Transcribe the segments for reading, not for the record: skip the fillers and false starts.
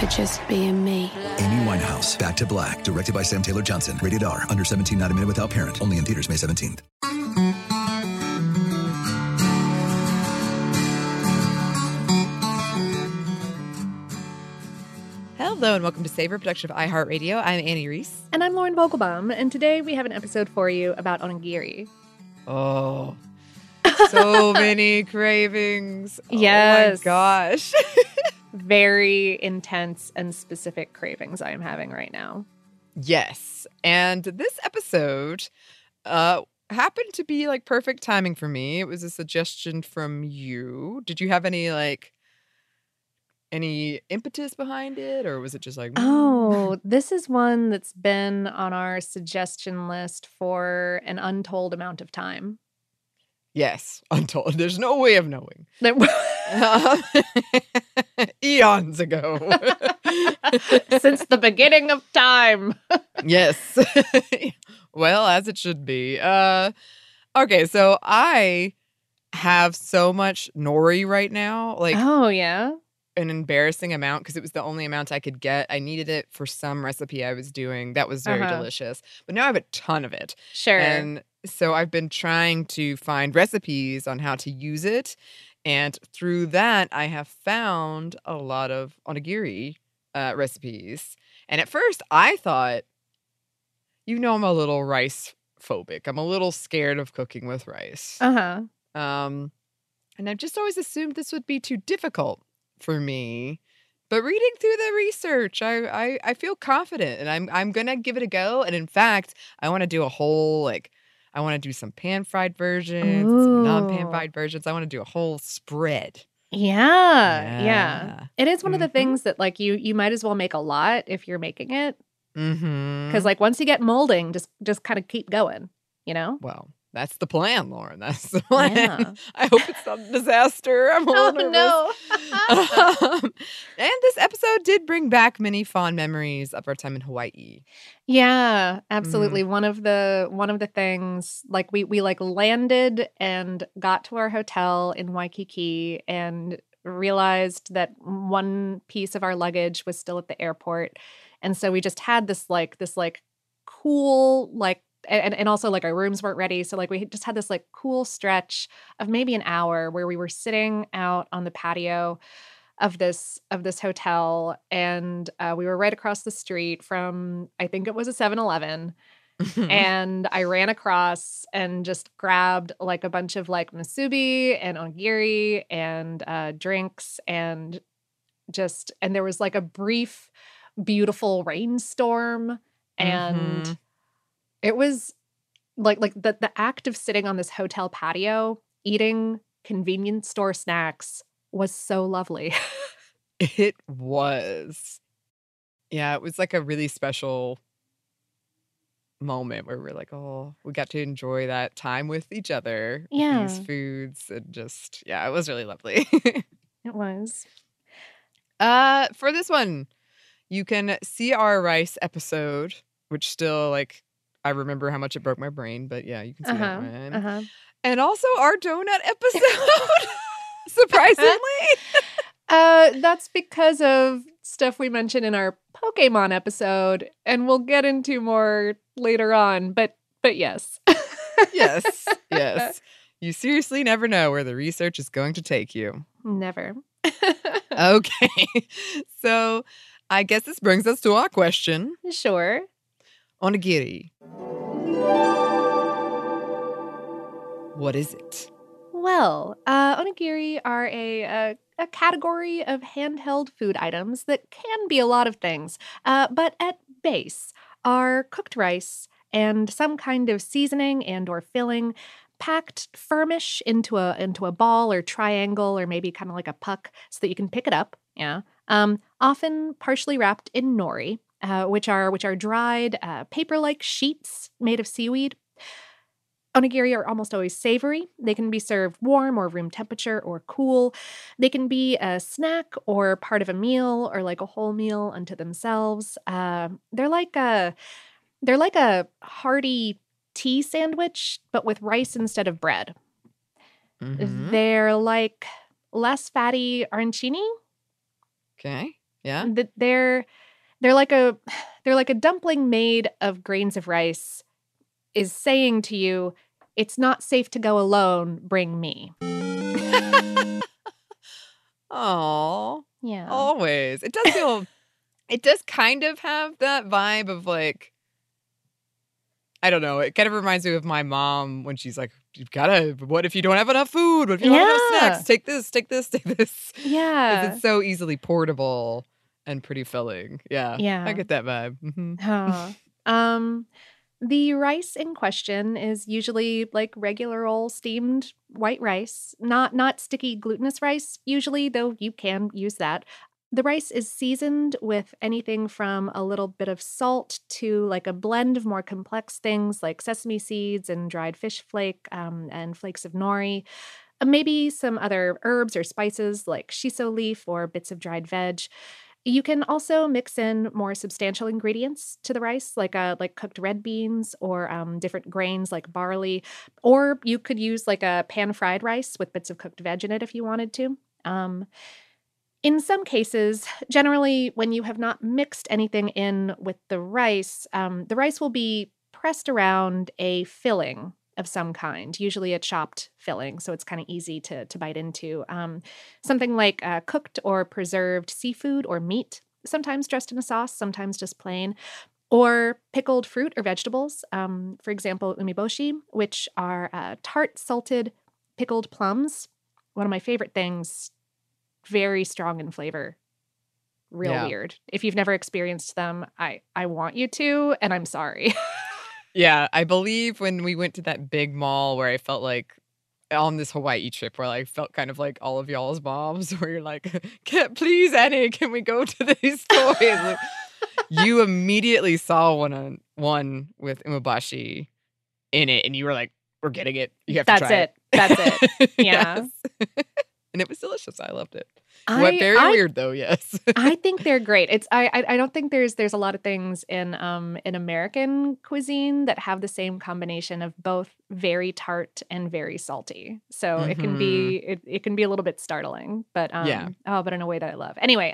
for just being me. Amy Winehouse, Back to Black, directed by Sam Taylor Johnson. Rated R, under 17, not admitted without parent. Only in theaters May 17th. Hello and welcome to Savor, production of iHeartRadio. I'm Annie Reese. And I'm Lauren Vogelbaum. And today we have an episode for you about onigiri. Oh, so many cravings. Yes. Oh my gosh. Very intense and specific cravings I am having right now. Yes. And this episode happened to be like perfect timing for me. It was a suggestion from you. Did you have any impetus behind it? Or was it just like... Oh, this is one that's been on our suggestion list for an untold amount of time. Yes, untold. There's no way of knowing. Eons ago. Since the beginning of time. Yes. Well, as it should be. Okay, so I have so much nori right now. Like, oh, yeah? An embarrassing amount because it was the only amount I could get. I needed it for some recipe I was doing. That was very delicious. But now I have a ton of it. Sure. And so I've been trying to find recipes on how to use it. And through that, I have found a lot of onigiri recipes. And at first, I thought, I'm a little rice phobic. I'm a little scared of cooking with rice. And I've just always assumed this would be too difficult for me. But reading through the research, I feel confident. And I'm going to give it a go. And in fact, I want to do a whole, I want to do some pan-fried versions, some non-pan-fried versions. I want to do a whole spread. Yeah. It is one of the things that, you might as well make a lot if you're making it. Because, once you get molding, just kind of keep going, Well, that's the plan, Lauren. That's the plan. Yeah. I hope it's not a disaster. I'm a little nervous. No. And this episode did bring back many fond memories of our time in Hawaii. Yeah, absolutely. One of the things, we landed and got to our hotel in Waikiki and realized that one piece of our luggage was still at the airport. And so we just had this cool, and also, our rooms weren't ready. So, we just had this, cool stretch of maybe an hour where we were sitting out on the patio of this hotel. And we were right across the street from, I think it was a 7-Eleven. And I ran across and just grabbed, a bunch of, musubi and onigiri and drinks and just, and there was like a brief, beautiful rainstorm. And it was like the act of sitting on this hotel patio, eating convenience store snacks was so lovely. It was. Yeah, it was like a really special moment where we're like, oh, we got to enjoy that time with each other. Yeah. These foods and just, yeah, it was really lovely. It was. For this one, you can see our rice episode, which still, like, I remember how much it broke my brain, but yeah, you can see that one. And also our donut episode, surprisingly. That's because of stuff we mentioned in our Pokemon episode, and we'll get into more later on, but yes. yes. You seriously never know where the research is going to take you. Never. Okay. So I guess this brings us to our question. Sure. Onigiri. What is it? Well, onigiri are a category of handheld food items that can be a lot of things, but at base are cooked rice and some kind of seasoning and or filling packed firmish into a ball or triangle or maybe kind of like a puck so that you can pick it up. Yeah, often partially wrapped in nori, which are dried paper-like sheets made of seaweed. Onigiri are almost always savory. They can be served warm or room temperature or cool. They can be a snack or part of a meal or like a whole meal unto themselves. They're like a hearty tea sandwich, but with rice instead of bread. Mm-hmm. They're like less fatty arancini. Okay. Yeah. They're like a dumpling made of grains of rice is saying to you, it's not safe to go alone, bring me. Oh, yeah. Always. It does feel, it does kind of have that vibe of like, I don't know, it kind of reminds me of my mom when she's like, what if you don't have enough food? What if you don't have enough snacks? Take this. Yeah. Because it's so easily portable and pretty filling. Yeah. Yeah. I get that vibe. Mm-hmm. Oh. The rice in question is usually like regular old steamed white rice, not sticky glutinous rice usually, though you can use that. The rice is seasoned with anything from a little bit of salt to like a blend of more complex things like sesame seeds and dried fish flake and flakes of nori. Maybe some other herbs or spices like shiso leaf or bits of dried veg. You can also mix in more substantial ingredients to the rice, like cooked red beans or different grains like barley. Or you could use like a pan-fried rice with bits of cooked veg in it if you wanted to. In some cases, generally when you have not mixed anything in with the rice will be pressed around a filling of some kind, usually a chopped filling, so it's kind of easy to bite into. Something like cooked or preserved seafood or meat, sometimes dressed in a sauce, sometimes just plain, or pickled fruit or vegetables, for example, umeboshi, which are tart, salted, pickled plums. One of my favorite things, very strong in flavor. Real weird. If you've never experienced them, I want you to, and I'm sorry. Yeah, I believe when we went to that big mall where I felt like on this Hawaii trip where I felt kind of like all of y'all's moms where you're like, please, Annie, can we go to these toys? Like, you immediately saw one with umeboshi in it and you were like, we're getting it. You have to try it. That's it. Yeah. Yes. And it was delicious. I loved it. Very weird though, yes. I think they're great. It's I don't think there's a lot of things in American cuisine that have the same combination of both very tart and very salty. So it can be a little bit startling, but but in a way that I love. Anyway,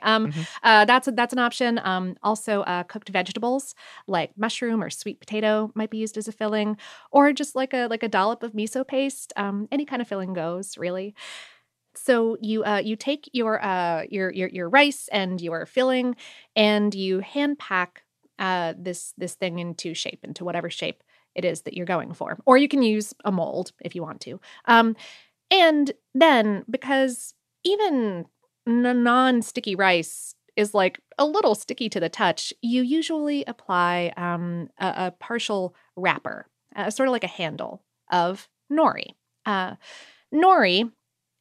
that's an option. Also cooked vegetables like mushroom or sweet potato might be used as a filling, or just like a dollop of miso paste. Any kind of filling goes, really. So you take your rice and your filling, and you hand pack this thing into whatever shape it is that you're going for, or you can use a mold if you want to. And then because even non-sticky rice is like a little sticky to the touch, you usually apply a partial wrapper, sort of like a handle of nori. Nori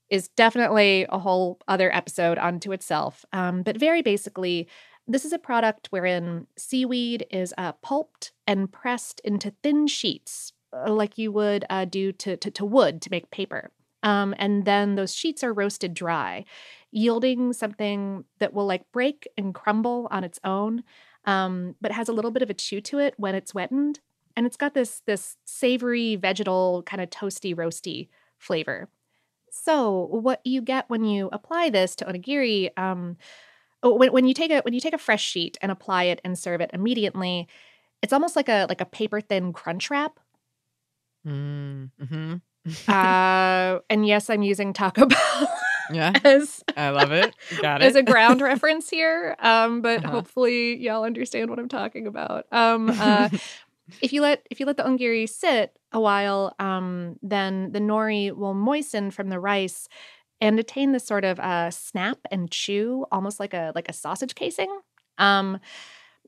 is definitely a whole other episode unto itself. But very basically, this is a product wherein seaweed is pulped and pressed into thin sheets like you would do to wood to make paper. And then those sheets are roasted dry, yielding something that will like break and crumble on its own, but has a little bit of a chew to it when it's wettened. And it's got this savory, vegetal, kind of toasty, roasty flavor. So what you get when you apply this to onigiri, when you take a fresh sheet and apply it and serve it immediately, it's almost like a paper thin crunch wrap. Mm-hmm. And yes, I'm using Taco Bell. Yeah, I love it. Got it. As a ground reference here, but hopefully y'all understand what I'm talking about. If you let the onigiri sit a while, then the nori will moisten from the rice and attain this sort of snap and chew, almost like a sausage casing.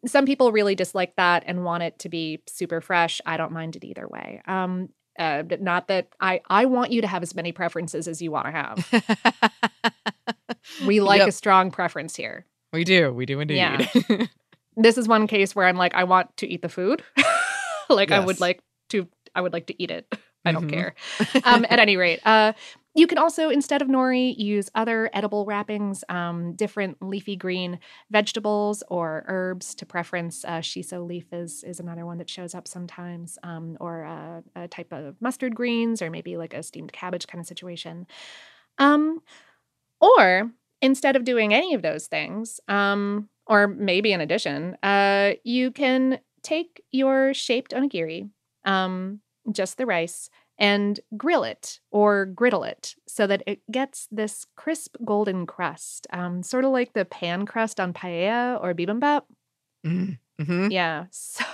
Some people really dislike that and want it to be super fresh. I don't mind it either way. Not that I want you to have as many preferences as you want to have. We like a strong preference here. We do indeed. Yeah. This is one case where I'm like, I want to eat the food. I would like to eat it. I don't care. At any rate, you can also, instead of nori, use other edible wrappings, different leafy green vegetables or herbs to preference. Shiso leaf is another one that shows up sometimes, or a type of mustard greens, or maybe like a steamed cabbage kind of situation. Or instead of doing any of those things, or maybe in addition, you can take your shaped onigiri, just the rice, and grill it or griddle it so that it gets this crisp golden crust, sort of like the pan crust on paella or bibimbap. Mm-hmm. Yeah, so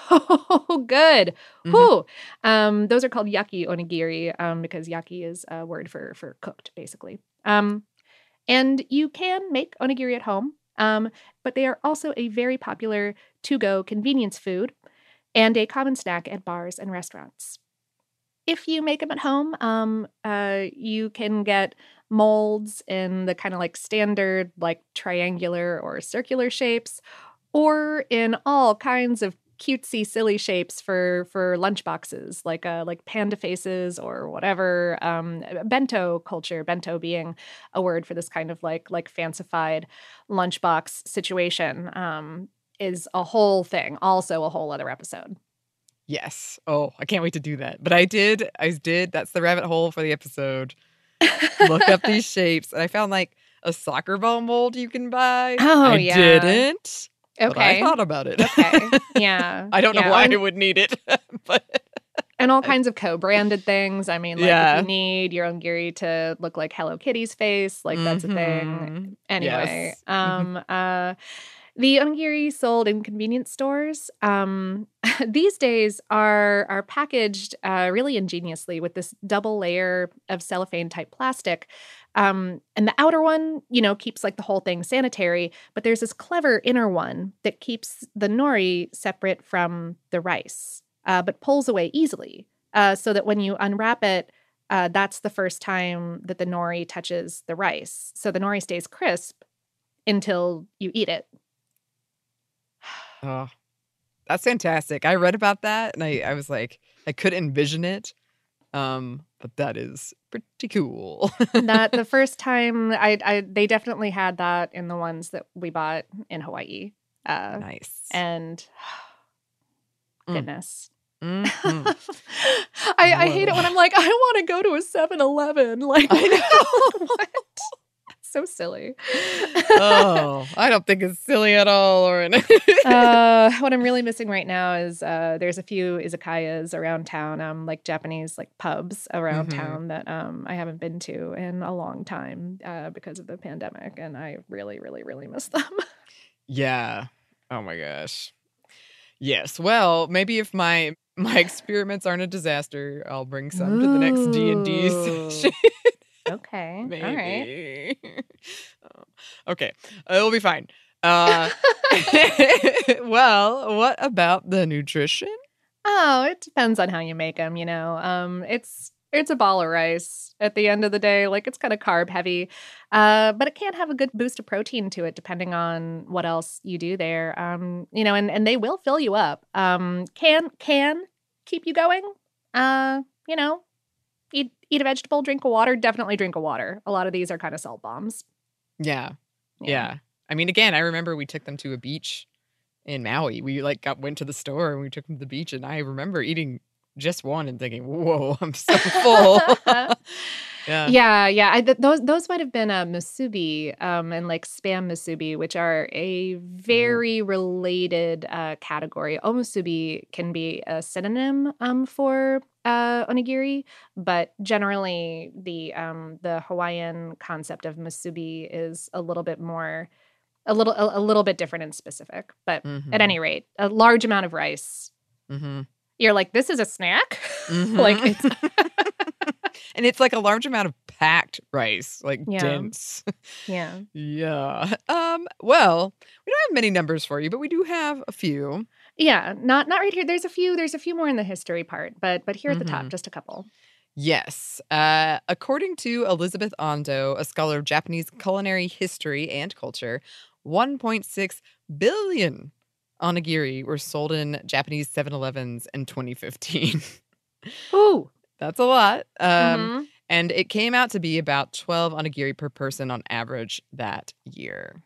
good. Mm-hmm. Woo. Those are called yaki onigiri because yaki is a word for cooked, basically. And you can make onigiri at home, but they are also a very popular to-go convenience food and a common snack at bars and restaurants. If you make them at home, you can get molds in the kind of like standard, like triangular or circular shapes, or in all kinds of cutesy, silly shapes for lunchboxes, like panda faces or whatever. Bento culture, bento being a word for this kind of like fancified lunchbox situation, is a whole thing. Also, a whole other episode. Yes. Oh, I can't wait to do that. But I did. That's the rabbit hole for the episode. Look up these shapes. And I found like a soccer ball mold you can buy. Oh, yeah. I didn't. Okay. But I thought about it. Okay. Yeah. I don't know why I would need it. But and all kinds of co-branded things. I mean, like if you need your onigiri to look like Hello Kitty's face, like that's a thing. Anyway. Yes. The onigiri sold in convenience stores these days are packaged really ingeniously with this double layer of cellophane-type plastic. And the outer one, keeps like the whole thing sanitary, but there's this clever inner one that keeps the nori separate from the rice, but pulls away easily so that when you unwrap it, that's the first time that the nori touches the rice. So the nori stays crisp until you eat it. Oh, that's fantastic. I read about that and I was like, I could envision it. But that is pretty cool. That the first time they definitely had that in the ones that we bought in Hawaii. Nice. And goodness. Mm-hmm. I hate it when I'm like, I want to go to a 7-Eleven. Like, I know. What? So silly. Oh, I don't think it's silly at all, Lauren. What I'm really missing right now is there's a few izakayas around town, like Japanese like pubs around town that I haven't been to in a long time because of the pandemic, and I really, really, really miss them. Yeah. Oh my gosh. Yes. Well, maybe if my experiments aren't a disaster, I'll bring some to the next D&D session. Okay. Maybe. All right. Okay, it'll be fine. Well, what about the nutrition? Oh, it depends on how you make them, you know. It's a ball of rice at the end of the day. Like, it's kind of carb heavy, but it can have a good boost of protein to it depending on what else you do there. You know, and they will fill you up. Can keep you going. You know, eat a vegetable, drink a water, definitely drink a water. A lot of these are kind of salt bombs. Yeah. I mean, again, I remember we took them to a beach in Maui. We like went to the store and we took them to the beach, and I remember eating just one and thinking, "Whoa, I'm so full." Yeah. Those might have been musubi and like spam musubi, which are a very related category. Omusubi can be a synonym for onigiri, but generally the Hawaiian concept of musubi is a little bit more. A little bit different and specific, but at any rate, a large amount of rice. You're like, this is a snack? Like, it's and it's like a large amount of packed rice, like dense. Yeah. Well, we don't have many numbers for you, but we do have a few. Yeah, not right here. There's a few more in the history part, but here at the top, just a couple. Yes. According to Elizabeth Ando, a scholar of Japanese culinary history and culture, 1.6 billion onigiri were sold in Japanese 7-Elevens in 2015. Ooh. That's a lot. And it came out to be about 12 onigiri per person on average that year.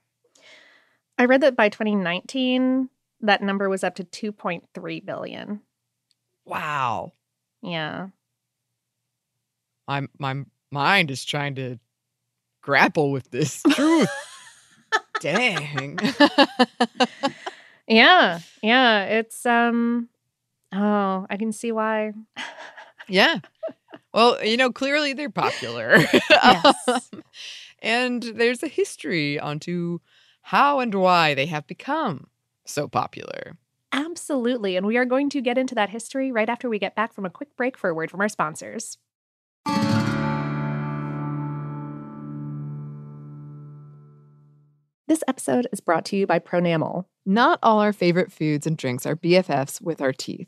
I read that by 2019, that number was up to 2.3 billion. Wow. Yeah. My mind is trying to grapple with this truth. Dang. Yeah. It's I can see why. Yeah. Well, you know, clearly they're popular. Yes. And there's a history onto how and why they have become so popular. Absolutely. And we are going to get into that history right after we get back from a quick break for a word from our sponsors. This episode is brought to you by Pronamel. Not all our favorite foods and drinks are BFFs with our teeth.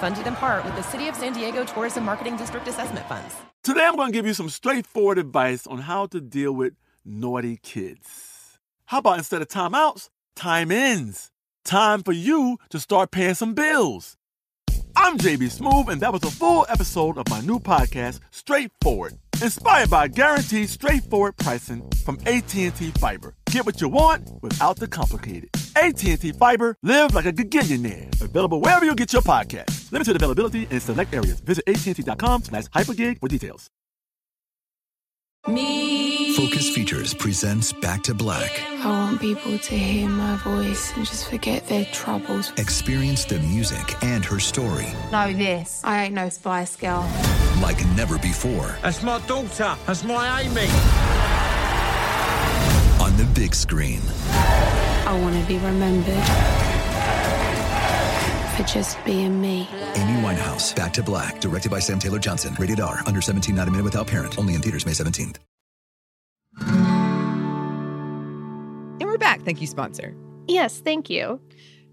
Funded in part with the City of San Diego Tourism Marketing District Assessment Funds. Today I'm going to give you some straightforward advice on how to deal with naughty kids. How about instead of timeouts, time ins? Time for you to start paying some bills. I'm JB Smoove, and that was a full episode of my new podcast, Straightforward. Inspired by guaranteed straightforward pricing from AT&T Fiber. Get what you want without the complicated. AT&T Fiber, live like a gigillionaire. Available wherever you get your podcast. Limited availability in select areas. Visit AT&T.com/hypergig for details. Focus Features presents Back to Black. I want people to hear my voice and just forget their troubles. Experience the music and her story. Know this, I ain't no Spice Girl. Like never before. That's my daughter, that's my Amy. On the big screen. I want to be remembered for just being me. Amy Winehouse, Back to Black, directed by Sam Taylor Johnson. Rated R, under 17, not admitted without parent. Only in theaters May 17th. And we're back. Thank you, sponsor. Yes, thank you.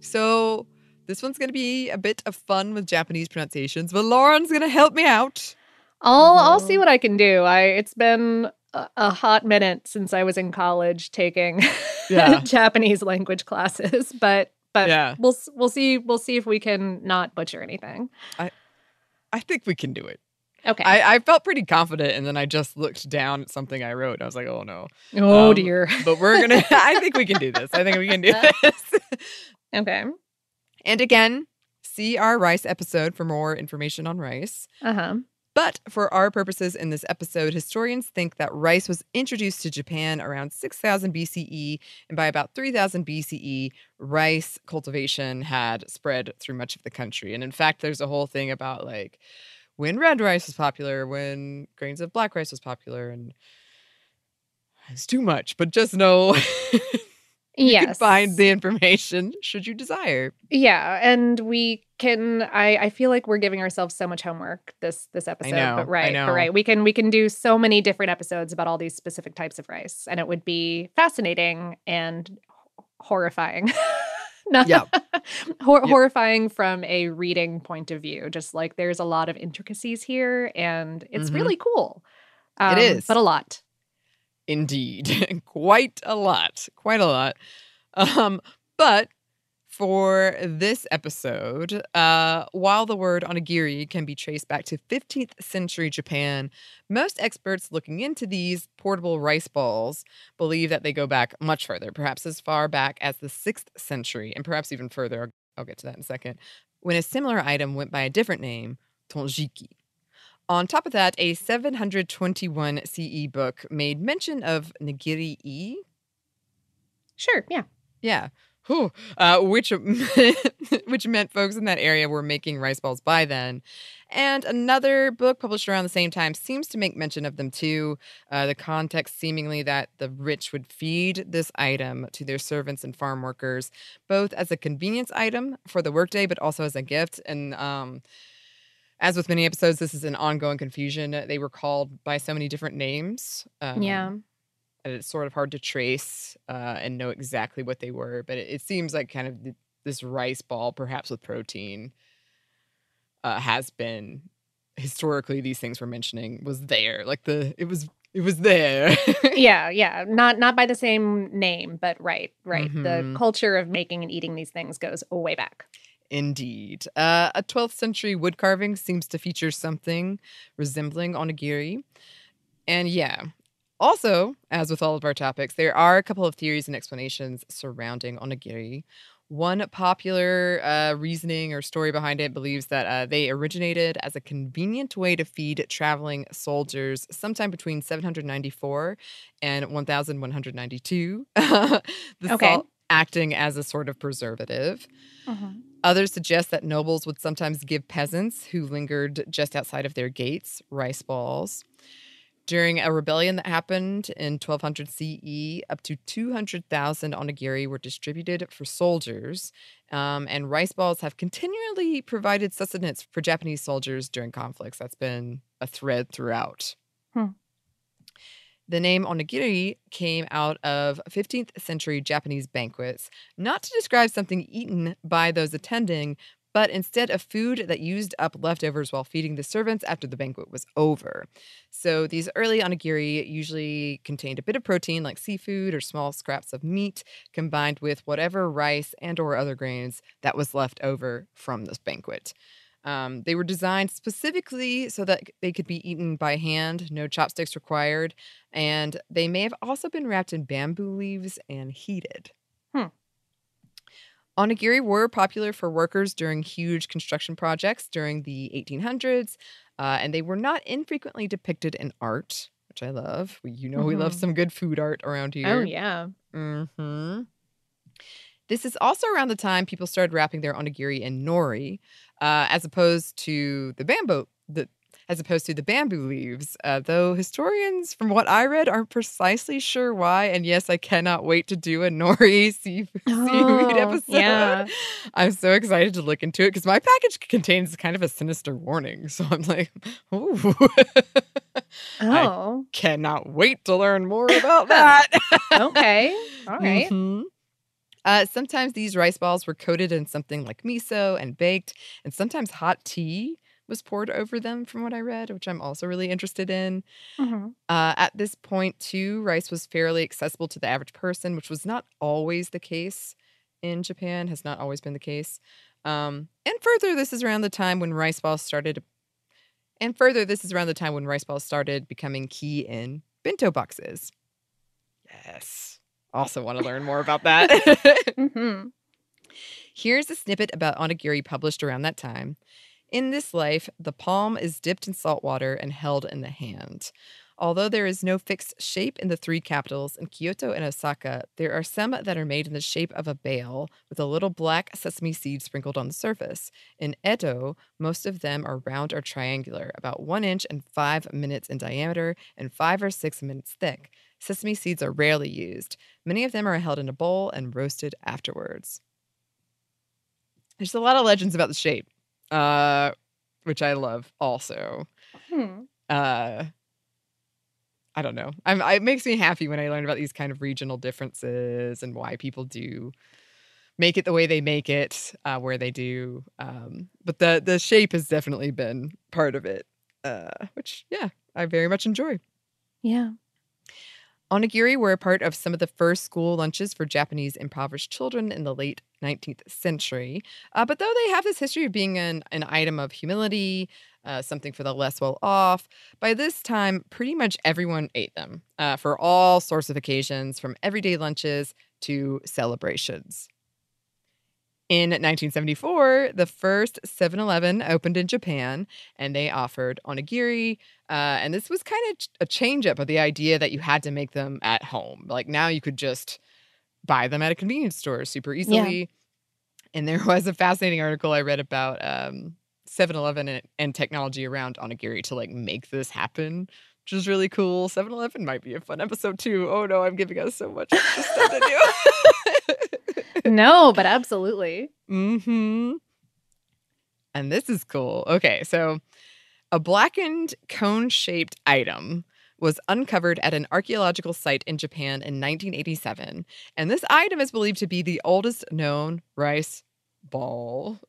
So this one's going to be a bit of fun with Japanese pronunciations, but Lauren's going to help me out. I'll see what I can do. It's been a hot minute since I was in college taking Japanese language classes, but we'll see if we can not butcher anything. I think we can do it. Okay. I felt pretty confident, and then I just looked down at something I wrote, and I was like, oh, no. Oh, dear. But we're going to – I think we can do this. I think we can do this. Okay. And again, see our rice episode for more information on rice. Uh-huh. But for our purposes in this episode, historians think that rice was introduced to Japan around 6,000 BCE, and by about 3,000 BCE, rice cultivation had spread through much of the country. And in fact, there's a whole thing about, like, when red rice was popular, when grains of black rice was popular, and it's too much, but just know you can find the information should you desire. Yeah, and we can, I feel like we're giving ourselves so much homework this episode. I know, but we can do so many different episodes about all these specific types of rice, and it would be fascinating and horrifying. Horrifying from a reading point of view. Just like there's a lot of intricacies here, and it's really cool. It is. But a lot. Indeed. Quite a lot. But for this episode, while the word onigiri can be traced back to 15th century Japan, most experts looking into these portable rice balls believe that they go back much further, perhaps as far back as the 6th century, and perhaps even further. I'll get to that in a second, when a similar item went by a different name, tonjiki. On top of that, a 721 CE book made mention of nigiri-i. Sure, yeah. Yeah. Which meant folks in that area were making rice balls by then. And another book published around the same time seems to make mention of them too. The context seemingly that the rich would feed this item to their servants and farm workers, both as a convenience item for the workday, but also as a gift. And as with many episodes, this is an ongoing confusion. They were called by so many different names. And it's sort of hard to trace and know exactly what they were. But it seems like kind of this rice ball, perhaps with protein, has been historically these things we're mentioning was there. Like it was there. Yeah. Not by the same name, but right. Mm-hmm. The culture of making and eating these things goes way back. Indeed. A 12th century wood carving seems to feature something resembling onigiri. And yeah. Also, as with all of our topics, there are a couple of theories and explanations surrounding onigiri. One popular reasoning or story behind it believes that they originated as a convenient way to feed traveling soldiers sometime between 794 and 1192. Salt acting as a sort of preservative. Uh-huh. Others suggest that nobles would sometimes give peasants who lingered just outside of their gates rice balls. During a rebellion that happened in 1200 CE, up to 200,000 onigiri were distributed for soldiers, and rice balls have continually provided sustenance for Japanese soldiers during conflicts. That's been a thread throughout. Hmm. The name onigiri came out of 15th century Japanese banquets, not to describe something eaten by those attending, but instead of food that used up leftovers while feeding the servants after the banquet was over. So these early onigiri usually contained a bit of protein like seafood or small scraps of meat combined with whatever rice and or other grains that was left over from this banquet. They were designed specifically so that they could be eaten by hand, no chopsticks required, and they may have also been wrapped in bamboo leaves and heated. Onigiri were popular for workers during huge construction projects during the 1800s, and they were not infrequently depicted in art, which I love. We love some good food art around here. Oh, yeah. Mm-hmm. This is also around the time people started wrapping their onigiri in nori, as opposed to the bamboo leaves, though historians, from what I read, aren't precisely sure why. And yes, I cannot wait to do a nori seaweed episode. Yeah. I'm so excited to look into it because my package contains kind of a sinister warning. So I'm like, ooh. I cannot wait to learn more about that. Okay. All right. Mm-hmm. Sometimes these rice balls were coated in something like miso and baked, and sometimes hot tea was poured over them from what I read, which I'm also really interested in. Mm-hmm. At this point, too, rice was fairly accessible to the average person, which was not always the case in Japan, has not always been the case. This is around the time when rice balls started becoming key in bento boxes. Yes. Also want to learn more about that. Mm-hmm. Here's a snippet about onigiri published around that time. In this life, the palm is dipped in salt water and held in the hand. Although there is no fixed shape in the three capitals, in Kyoto and Osaka, there are some that are made in the shape of a bale with a little black sesame seed sprinkled on the surface. In Edo, most of them are round or triangular, about 1 inch and 5 minutes in diameter and 5 or 6 minutes thick. Sesame seeds are rarely used. Many of them are held in a bowl and roasted afterwards. There's a lot of legends about the shape, which I love also. Hmm. I don't know. It makes me happy when I learn about these kind of regional differences and why people do make it the way they make it, where they do. But the shape has definitely been part of it, which, yeah, I very much enjoy. Yeah. Onigiri were a part of some of the first school lunches for Japanese impoverished children in the late 19th century. But though they have this history of being an item of humility, something for the less well-off, by this time, pretty much everyone ate them for all sorts of occasions, from everyday lunches to celebrations. In 1974, the first 7-Eleven opened in Japan, and they offered onigiri. And this was kind of a change-up of the idea that you had to make them at home. Like, now you could just buy them at a convenience store super easily. Yeah. And there was a fascinating article I read about 7-Eleven and technology around onigiri to, like, make this happen, which is really cool. 7-Eleven might be a fun episode, too. Oh, no, I'm giving us so much stuff to do. No, but absolutely. Mm-hmm. And this is cool. Okay, so a blackened cone-shaped item was uncovered at an archaeological site in Japan in 1987. And this item is believed to be the oldest known rice ball,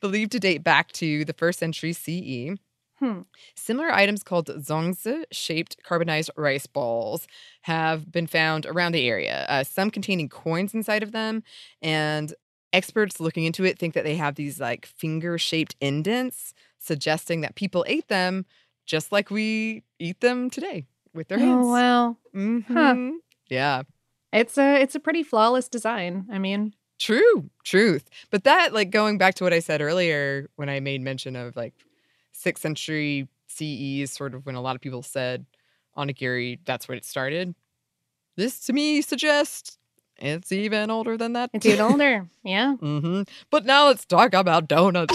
believed to date back to the 1st century CE. Similar items called zongzi-shaped carbonized rice balls have been found around the area, some containing coins inside of them. And experts looking into it think that they have these, like, finger-shaped indents, suggesting that people ate them just like we eat them today, with their hands. Oh, wow. Mm-hmm. Huh. Yeah. It's a pretty flawless design, I mean. Truth. But that, like, going back to what I said earlier when I made mention of, like, 6th century CE is sort of when a lot of people said onigiri, that's when it started. This, to me, suggests it's even older than that. It's even older, yeah. Mm-hmm. But now let's talk about donuts.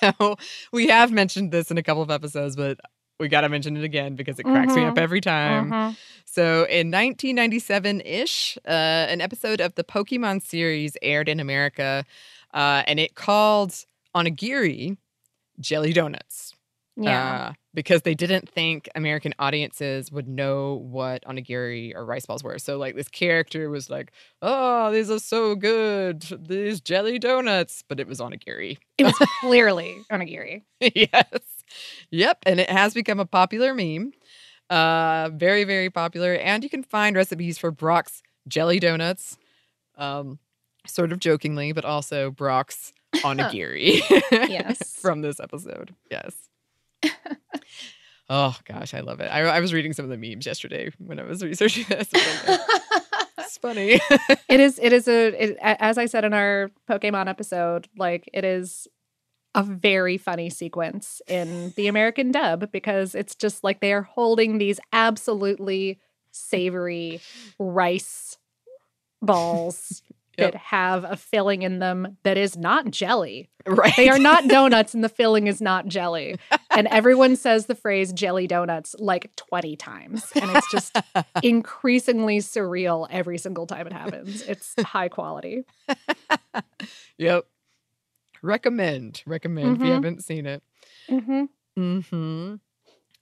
So we have mentioned this in a couple of episodes, but we got to mention it again because it cracks me up every time. Mm-hmm. So in 1997-ish, an episode of the Pokemon series aired in America, and it called onigiri jelly donuts. Yeah. Because they didn't think American audiences would know what onigiri or rice balls were. So, like, this character was like, oh, these are so good, these jelly donuts. But it was onigiri. It was clearly onigiri. Yes. Yep. And it has become a popular meme. Very, very popular. And you can find recipes for Brock's jelly donuts, sort of jokingly, but also Brock's onigiri. Yes. From this episode. Yes. Oh, gosh, I love it. I was reading some of the memes yesterday when I was researching this. It's funny. It is, as I said in our Pokemon episode, like, it is a very funny sequence in the American dub because it's just like they are holding these absolutely savory rice balls that have a filling in them that is not jelly. Right. They are not donuts and the filling is not jelly. And everyone says the phrase jelly donuts like 20 times. And it's just increasingly surreal every single time it happens. It's high quality. Yep. Recommend if you haven't seen it. Mm-hmm. Mm-hmm.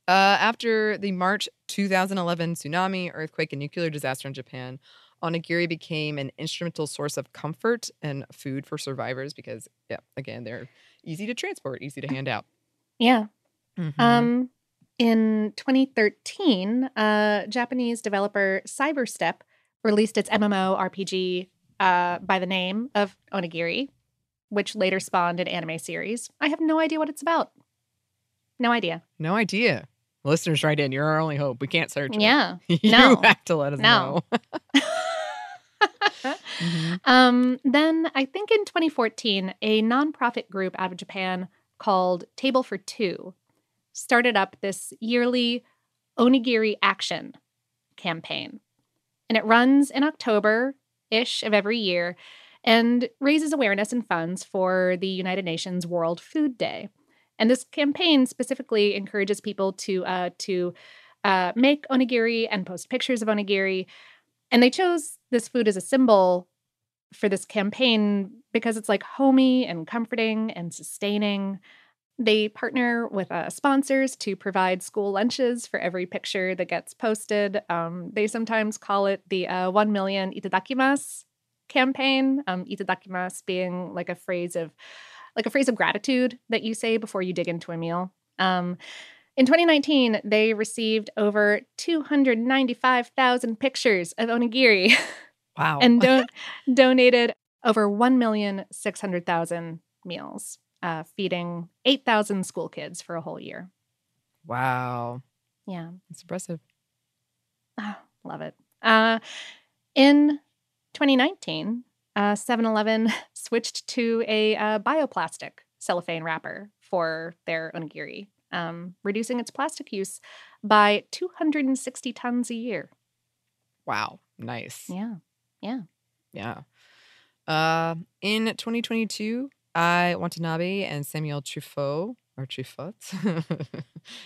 After the March 2011 tsunami, earthquake, and nuclear disaster in Japan, Onigiri became an instrumental source of comfort and food for survivors because, yeah, again, they're easy to transport, easy to hand out. Yeah. Mm-hmm. In 2013, Japanese developer Cyberstep released its MMORPG by the name of Onigiri, which later spawned an anime series. I have no idea what it's about. No idea. No idea. Listeners, write in. You're our only hope. We can't search. Yeah. You have to let us know. Mm-hmm. Then I think in 2014, a nonprofit group out of Japan called Table for Two started up this yearly Onigiri Action campaign. And it runs in October-ish of every year and raises awareness and funds for the United Nations World Food Day. And this campaign specifically encourages people to make onigiri and post pictures of onigiri. And they chose this food as a symbol for this campaign because it's like homey and comforting and sustaining. They partner with sponsors to provide school lunches for every picture that gets posted. They sometimes call it the 1,000,000 Itadakimasu campaign. Itadakimasu being like a phrase of gratitude that you say before you dig into a meal. In 2019, they received over 295,000 pictures of onigiri. Wow. And donated over 1,600,000 meals, feeding 8,000 school kids for a whole year. Wow. Yeah. It's impressive. Oh, love it. In 2019... 7-Eleven switched to a bioplastic cellophane wrapper for their onigiri, reducing its plastic use by 260 tons a year. Wow. Nice. Yeah. Yeah. Yeah. In 2022, Watanabe and Samuel Truffaut, or Truffaut.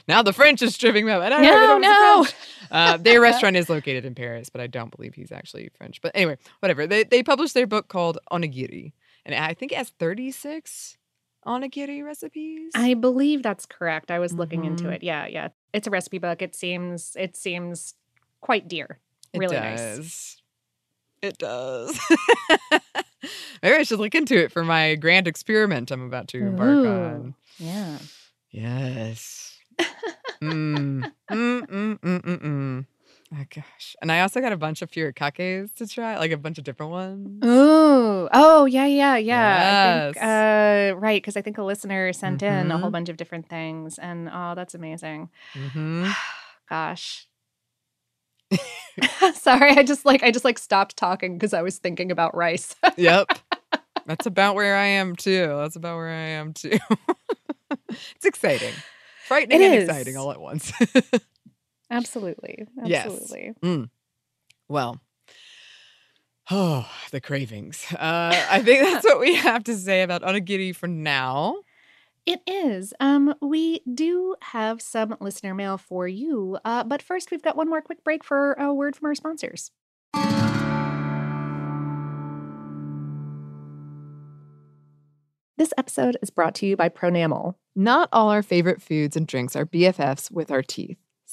Now the French is tripping me up. No. Their restaurant is located in Paris, but I don't believe he's actually French. But anyway, whatever. They published their book called Onigiri, and I think it has 36 onigiri recipes. I believe that's correct. I was looking into it. Yeah. It's a recipe book. It seems quite dear. Really nice. It does. Maybe I should look into it for my grand experiment I'm about to embark on. Yeah. Yes. Oh, gosh. And I also got a bunch of furikakes to try, like a bunch of different ones. Ooh. Oh, yeah. Yes. I think, right, because I think a listener sent in a whole bunch of different things. And, oh, that's amazing. Mm-hmm. Gosh. Sorry, I just stopped talking because I was thinking about rice. Yep. That's about where I am too. It's exciting. Frightening and exciting all at once. Absolutely. Yes. Mm. Well, oh, the cravings. I think that's what we have to say about onigiri for now. It is. We do have some listener mail for you, but first we've got one more quick break for a word from our sponsors. This episode is brought to you by Pronamel. Not all our favorite foods and drinks are BFFs with our teeth.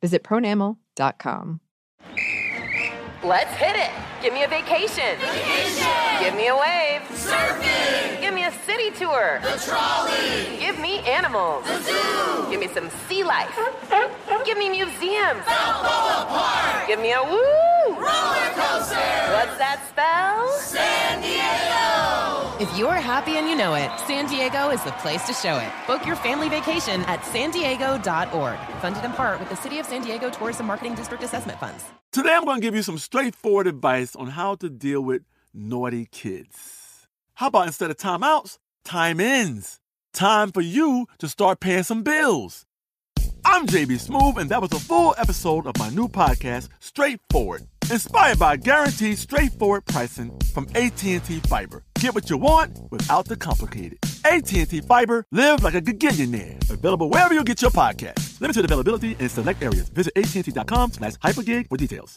Visit Pronamel.com. Let's hit it. Give me a vacation. Vacation. Give me a wave. Surfing. Give me a city tour. The trolley. Give me animals. The zoo. Give me some sea life. Give me museums. Balboa Park. Give me a woo. Roller coaster. What's that spell? San Diego. If you're happy and you know it, San Diego is the place to show it. Book your family vacation at sandiego.org. Funded in part with the City of San Diego Tourism Marketing District Assessment Funds. Today I'm going to give you some straightforward advice on how to deal with naughty kids. How about instead of timeouts, time ins? Time for you to start paying some bills. I'm JB Smoove, and that was a full episode of my new podcast, Straightforward. Inspired by guaranteed straightforward pricing from AT&T Fiber. Get what you want without the complicated. AT&T Fiber, live like a gigillionaire. Available wherever you get your podcast. Limited availability in select areas. Visit AT&T.com/hypergig for details.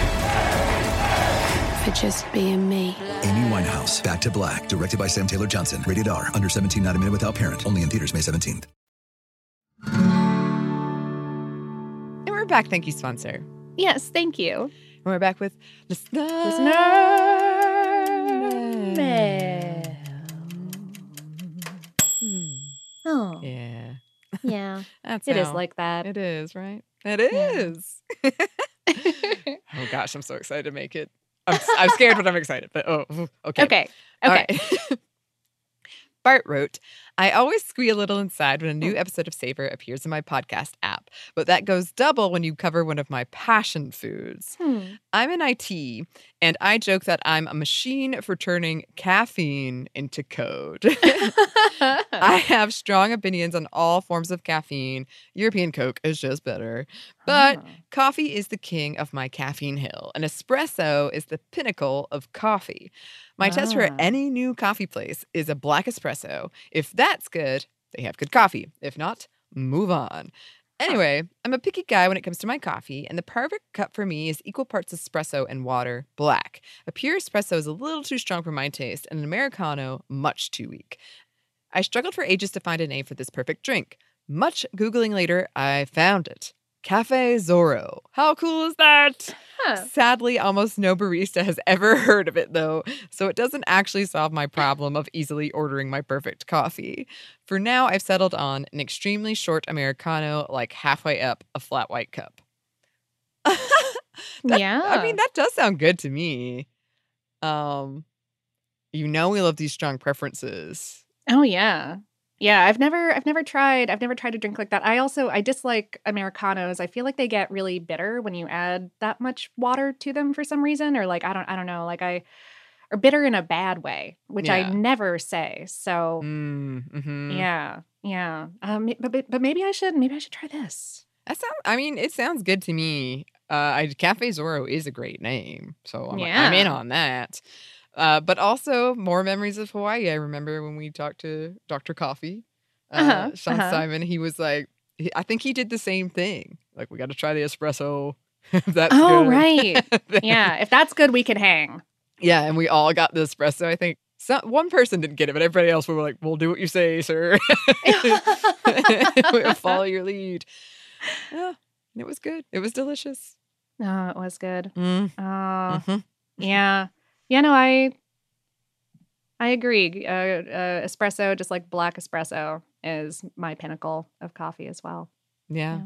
for just being me. Amy Winehouse, Back to Black, directed by Sam Taylor Johnson. Rated R, under 17, not a minute without parent. Only in theaters May 17th. And we're back. Thank you, sponsor. Yes, thank you. And we're back with Listener Mail. Oh. Yeah. Yeah. It is like that. It is, right? It is. Yeah. Oh, gosh, I'm so excited to make it. I'm scared, but I'm excited. But okay. Right. Bart wrote, I always squeal a little inside when a new episode of Savor appears in my podcast app, but that goes double when you cover one of my passion foods. I'm in IT, and I joke that I'm a machine for turning caffeine into code. I have strong opinions on all forms of caffeine. European Coke is just better. But coffee is the king of my caffeine hill, and espresso is the pinnacle of coffee. My test for any new coffee place is a black espresso. If that's good, they have good coffee. If not, move on. Anyway, I'm a picky guy when it comes to my coffee, and the perfect cup for me is equal parts espresso and water black. A pure espresso is a little too strong for my taste, and an Americano much too weak. I struggled for ages to find a name for this perfect drink. Much Googling later, I found it. Café Zorro. How cool is that? Huh. Sadly, almost no barista has ever heard of it, though, so it doesn't actually solve my problem of easily ordering my perfect coffee. For now, I've settled on an extremely short Americano, like halfway up a flat white cup. I mean, that does sound good to me. You know we love these strong preferences. Oh, yeah. Yeah, I've never tried a drink like that. I dislike Americanos. I feel like they get really bitter when you add that much water to them for some reason, or like I don't know, like I or bitter in a bad way, which I never say. So yeah. But maybe I should try this. It sounds good to me. Café Zorro is a great name, so I'm in on that. But also more memories of Hawaii. I remember when we talked to Dr. Coffee, Sean Simon, he was like, I think he did the same thing. Like, we got to try the espresso. If that's good. Oh, right. If that's good, we could hang. Yeah, and we all got the espresso, I think. One person didn't get it, but everybody else we were like, we'll do what you say, sir. We'll follow your lead. Yeah, and it was good. It was delicious. Oh, it was good. Yeah. Yeah, no, I agree. Espresso, just like black espresso, is my pinnacle of coffee as well. Yeah.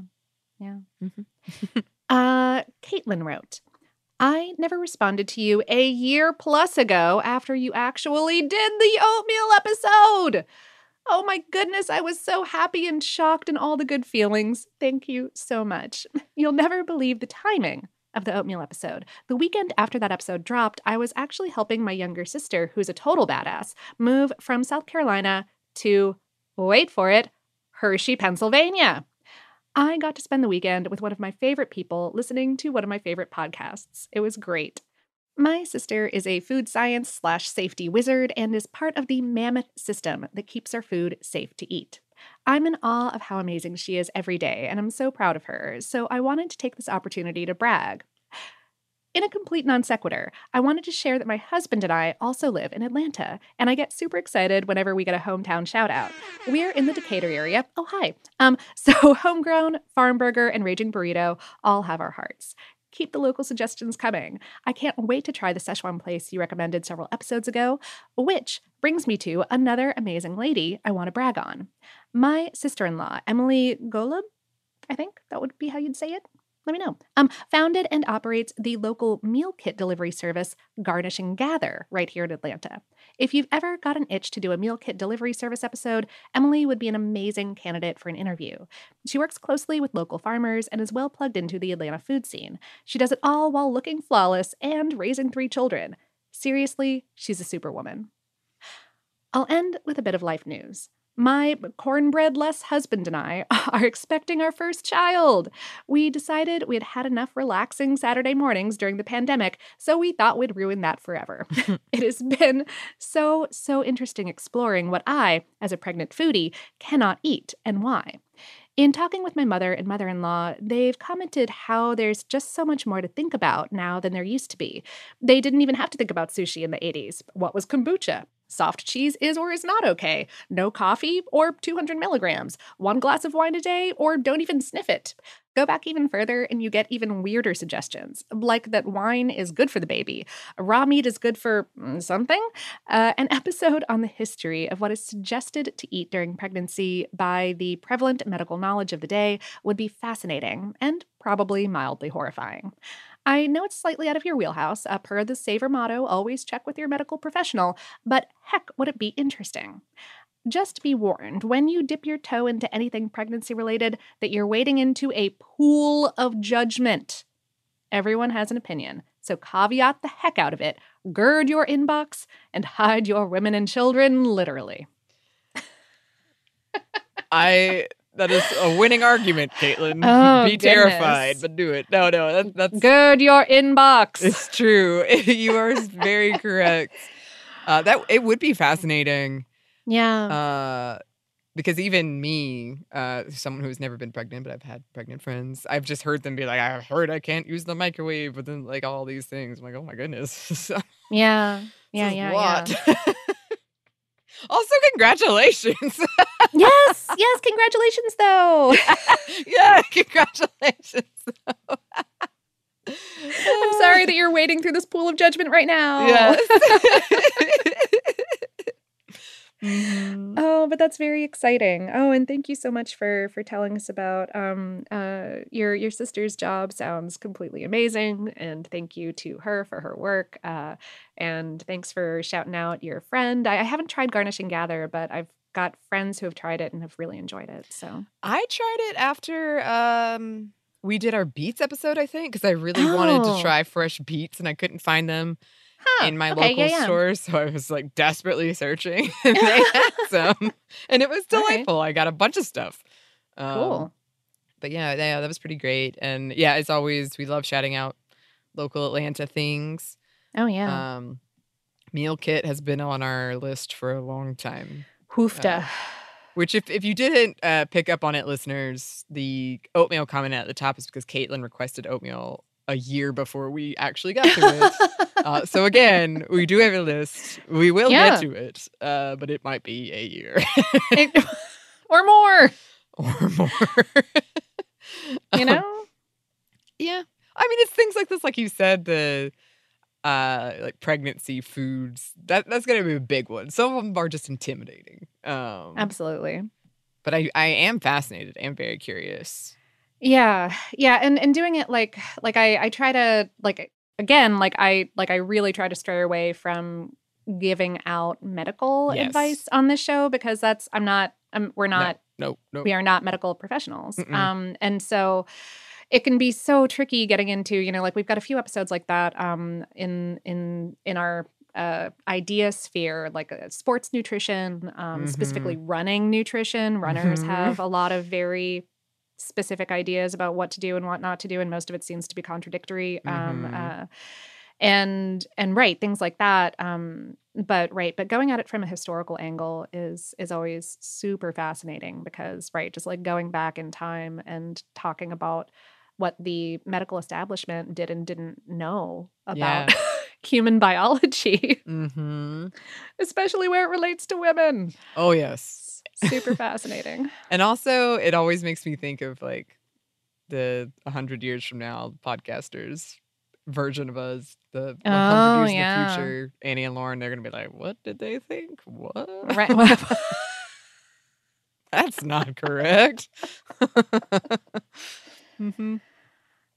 Mm-hmm. Caitlin wrote, I never responded to you a year plus ago after you actually did the oatmeal episode. Oh my goodness, I was so happy and shocked and all the good feelings. Thank you so much. You'll never believe the timing of the oatmeal episode. The weekend after that episode dropped, I was actually helping my younger sister, who's a total badass, move from South Carolina to, wait for it, Hershey, Pennsylvania. I got to spend the weekend with one of my favorite people listening to one of my favorite podcasts. It was great. My sister is a food science /safety wizard and is part of the mammoth system that keeps our food safe to eat. I'm in awe of how amazing she is every day, and I'm so proud of her, so I wanted to take this opportunity to brag. In a complete non sequitur, I wanted to share that my husband and I also live in Atlanta, and I get super excited whenever we get a hometown shout-out. We're in the Decatur area. Oh, hi. So Homegrown, Farm Burger, and Raging Burrito all have our hearts. Keep the local suggestions coming. I can't wait to try the Szechuan place you recommended several episodes ago, which brings me to another amazing lady I want to brag on. My sister-in-law, Emily Golub, I think that would be how you'd say it. Let me know. Founded and operates the local meal kit delivery service Garnish and Gather right here in Atlanta. If you've ever got an itch to do a meal kit delivery service episode, Emily would be an amazing candidate for an interview. She works closely with local farmers and is well plugged into the Atlanta food scene. She does it all while looking flawless and raising 3 children. Seriously, she's a superwoman. I'll end with a bit of life news. My cornbread-less husband and I are expecting our first child. We decided we had had enough relaxing Saturday mornings during the pandemic, so we thought we'd ruin that forever. It has been so interesting exploring what I, as a pregnant foodie, cannot eat and why. In talking with my mother and mother-in-law, they've commented how there's just so much more to think about now than there used to be. They didn't even have to think about sushi in the 80s. What was kombucha? Soft cheese is or is not okay. No coffee or 200 milligrams. 1 glass of wine a day or don't even sniff it. Go back even further and you get even weirder suggestions, like that wine is good for the baby, raw meat is good for something, an episode on the history of what is suggested to eat during pregnancy by the prevalent medical knowledge of the day would be fascinating and probably mildly horrifying. I know it's slightly out of your wheelhouse, per the Savor motto, always check with your medical professional, but heck, would it be interesting. Just be warned, when you dip your toe into anything pregnancy-related, that you're wading into a pool of judgment. Everyone has an opinion, so caveat the heck out of it, gird your inbox, and hide your women and children, literally. That is a winning argument, Caitlin. Oh, be terrified, but do it. No, that's... Gird your inbox. It's true. You are very correct. That it would be fascinating. Yeah. Because even me, someone who's never been pregnant, but I've had pregnant friends, I've just heard them be like, I've heard I can't use the microwave, but then like all these things. I'm like, oh my goodness. Yeah. Also, congratulations. Yes, congratulations, though. Yeah, congratulations, though. I'm sorry that you're wading through this pool of judgment right now. Yes. Oh, but that's very exciting. Oh, and thank you so much for telling us about your sister's job. Sounds completely amazing. And thank you to her for her work. And thanks for shouting out your friend. I haven't tried Garnish and Gather, but I've got friends who have tried it and have really enjoyed it. So I tried it after we did our beets episode, I think, because I really wanted to try fresh beets and I couldn't find them. In my local store, so I was like desperately searching. And they had some, and it was delightful. Right. I got a bunch of stuff. Cool, but yeah, that was pretty great. And yeah, as always, we love shouting out local Atlanta things. Oh yeah, meal kit has been on our list for a long time. Hoofda. Which, if you didn't pick up on it, listeners, the oatmeal comment at the top is because Caitlin requested oatmeal a year before we actually got to it. So again, we do have a list. We will get to it, but it might be a year. Or more. You know? Yeah. I mean, it's things like this, like you said, the like pregnancy foods. That's going to be a big one. Some of them are just intimidating. Absolutely. But I am fascinated and very curious. Yeah, and doing it like I try to I really try to stray away from giving out medical advice on this show because that's we are not medical professionals. And so it can be so tricky getting into, you know, like we've got a few episodes like that in our idea sphere, like sports nutrition, specifically running nutrition. Runners have a lot of very specific ideas about what to do and what not to do, and most of it seems to be contradictory. Things like that. But going at it from a historical angle is always super fascinating because just like going back in time and talking about what the medical establishment did and didn't know about human biology, especially where it relates to women. Oh yes. Super fascinating. And also, it always makes me think of like the 100 years from now podcasters version of us, the 100 years in the future, Annie and Lauren, they're going to be like, what did they think? What? Right. Well, that's not correct.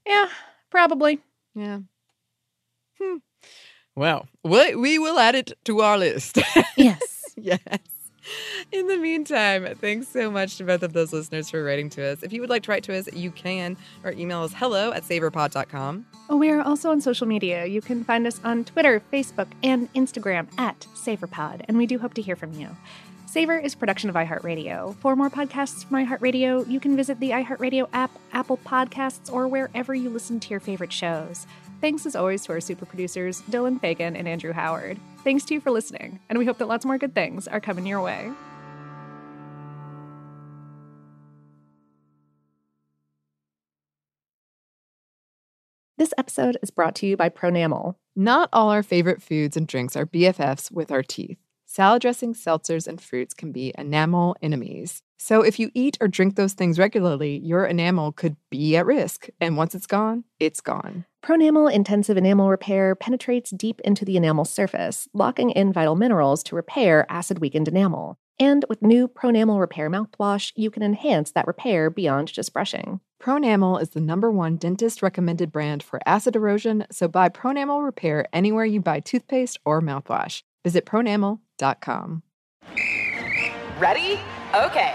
Yeah, probably. Yeah. Well, we will add it to our list. Yes. Yes. In the meantime, thanks so much to both of those listeners for writing to us. If you would like to write to us, you can. Our email is hello@savorpod.com. We are also on social media. You can find us on Twitter, Facebook, and Instagram @SavorPod, and we do hope to hear from you. Savor is a production of iHeartRadio. For more podcasts from iHeartRadio, you can visit the iHeartRadio app, Apple Podcasts, or wherever you listen to your favorite shows. Thanks, as always, to our super producers, Dylan Fagan and Andrew Howard. Thanks to you for listening, and we hope that lots more good things are coming your way. This episode is brought to you by Pronamel. Not all our favorite foods and drinks are BFFs with our teeth. Salad dressings, seltzers, and fruits can be enamel enemies. So if you eat or drink those things regularly, your enamel could be at risk. And once it's gone, it's gone. Pronamel Intensive Enamel Repair penetrates deep into the enamel surface, locking in vital minerals to repair acid-weakened enamel. And with new Pronamel Repair mouthwash, you can enhance that repair beyond just brushing. Pronamel is the #1 dentist-recommended brand for acid erosion, so buy Pronamel Repair anywhere you buy toothpaste or mouthwash. Visit Pronamel.com. Ready? Okay.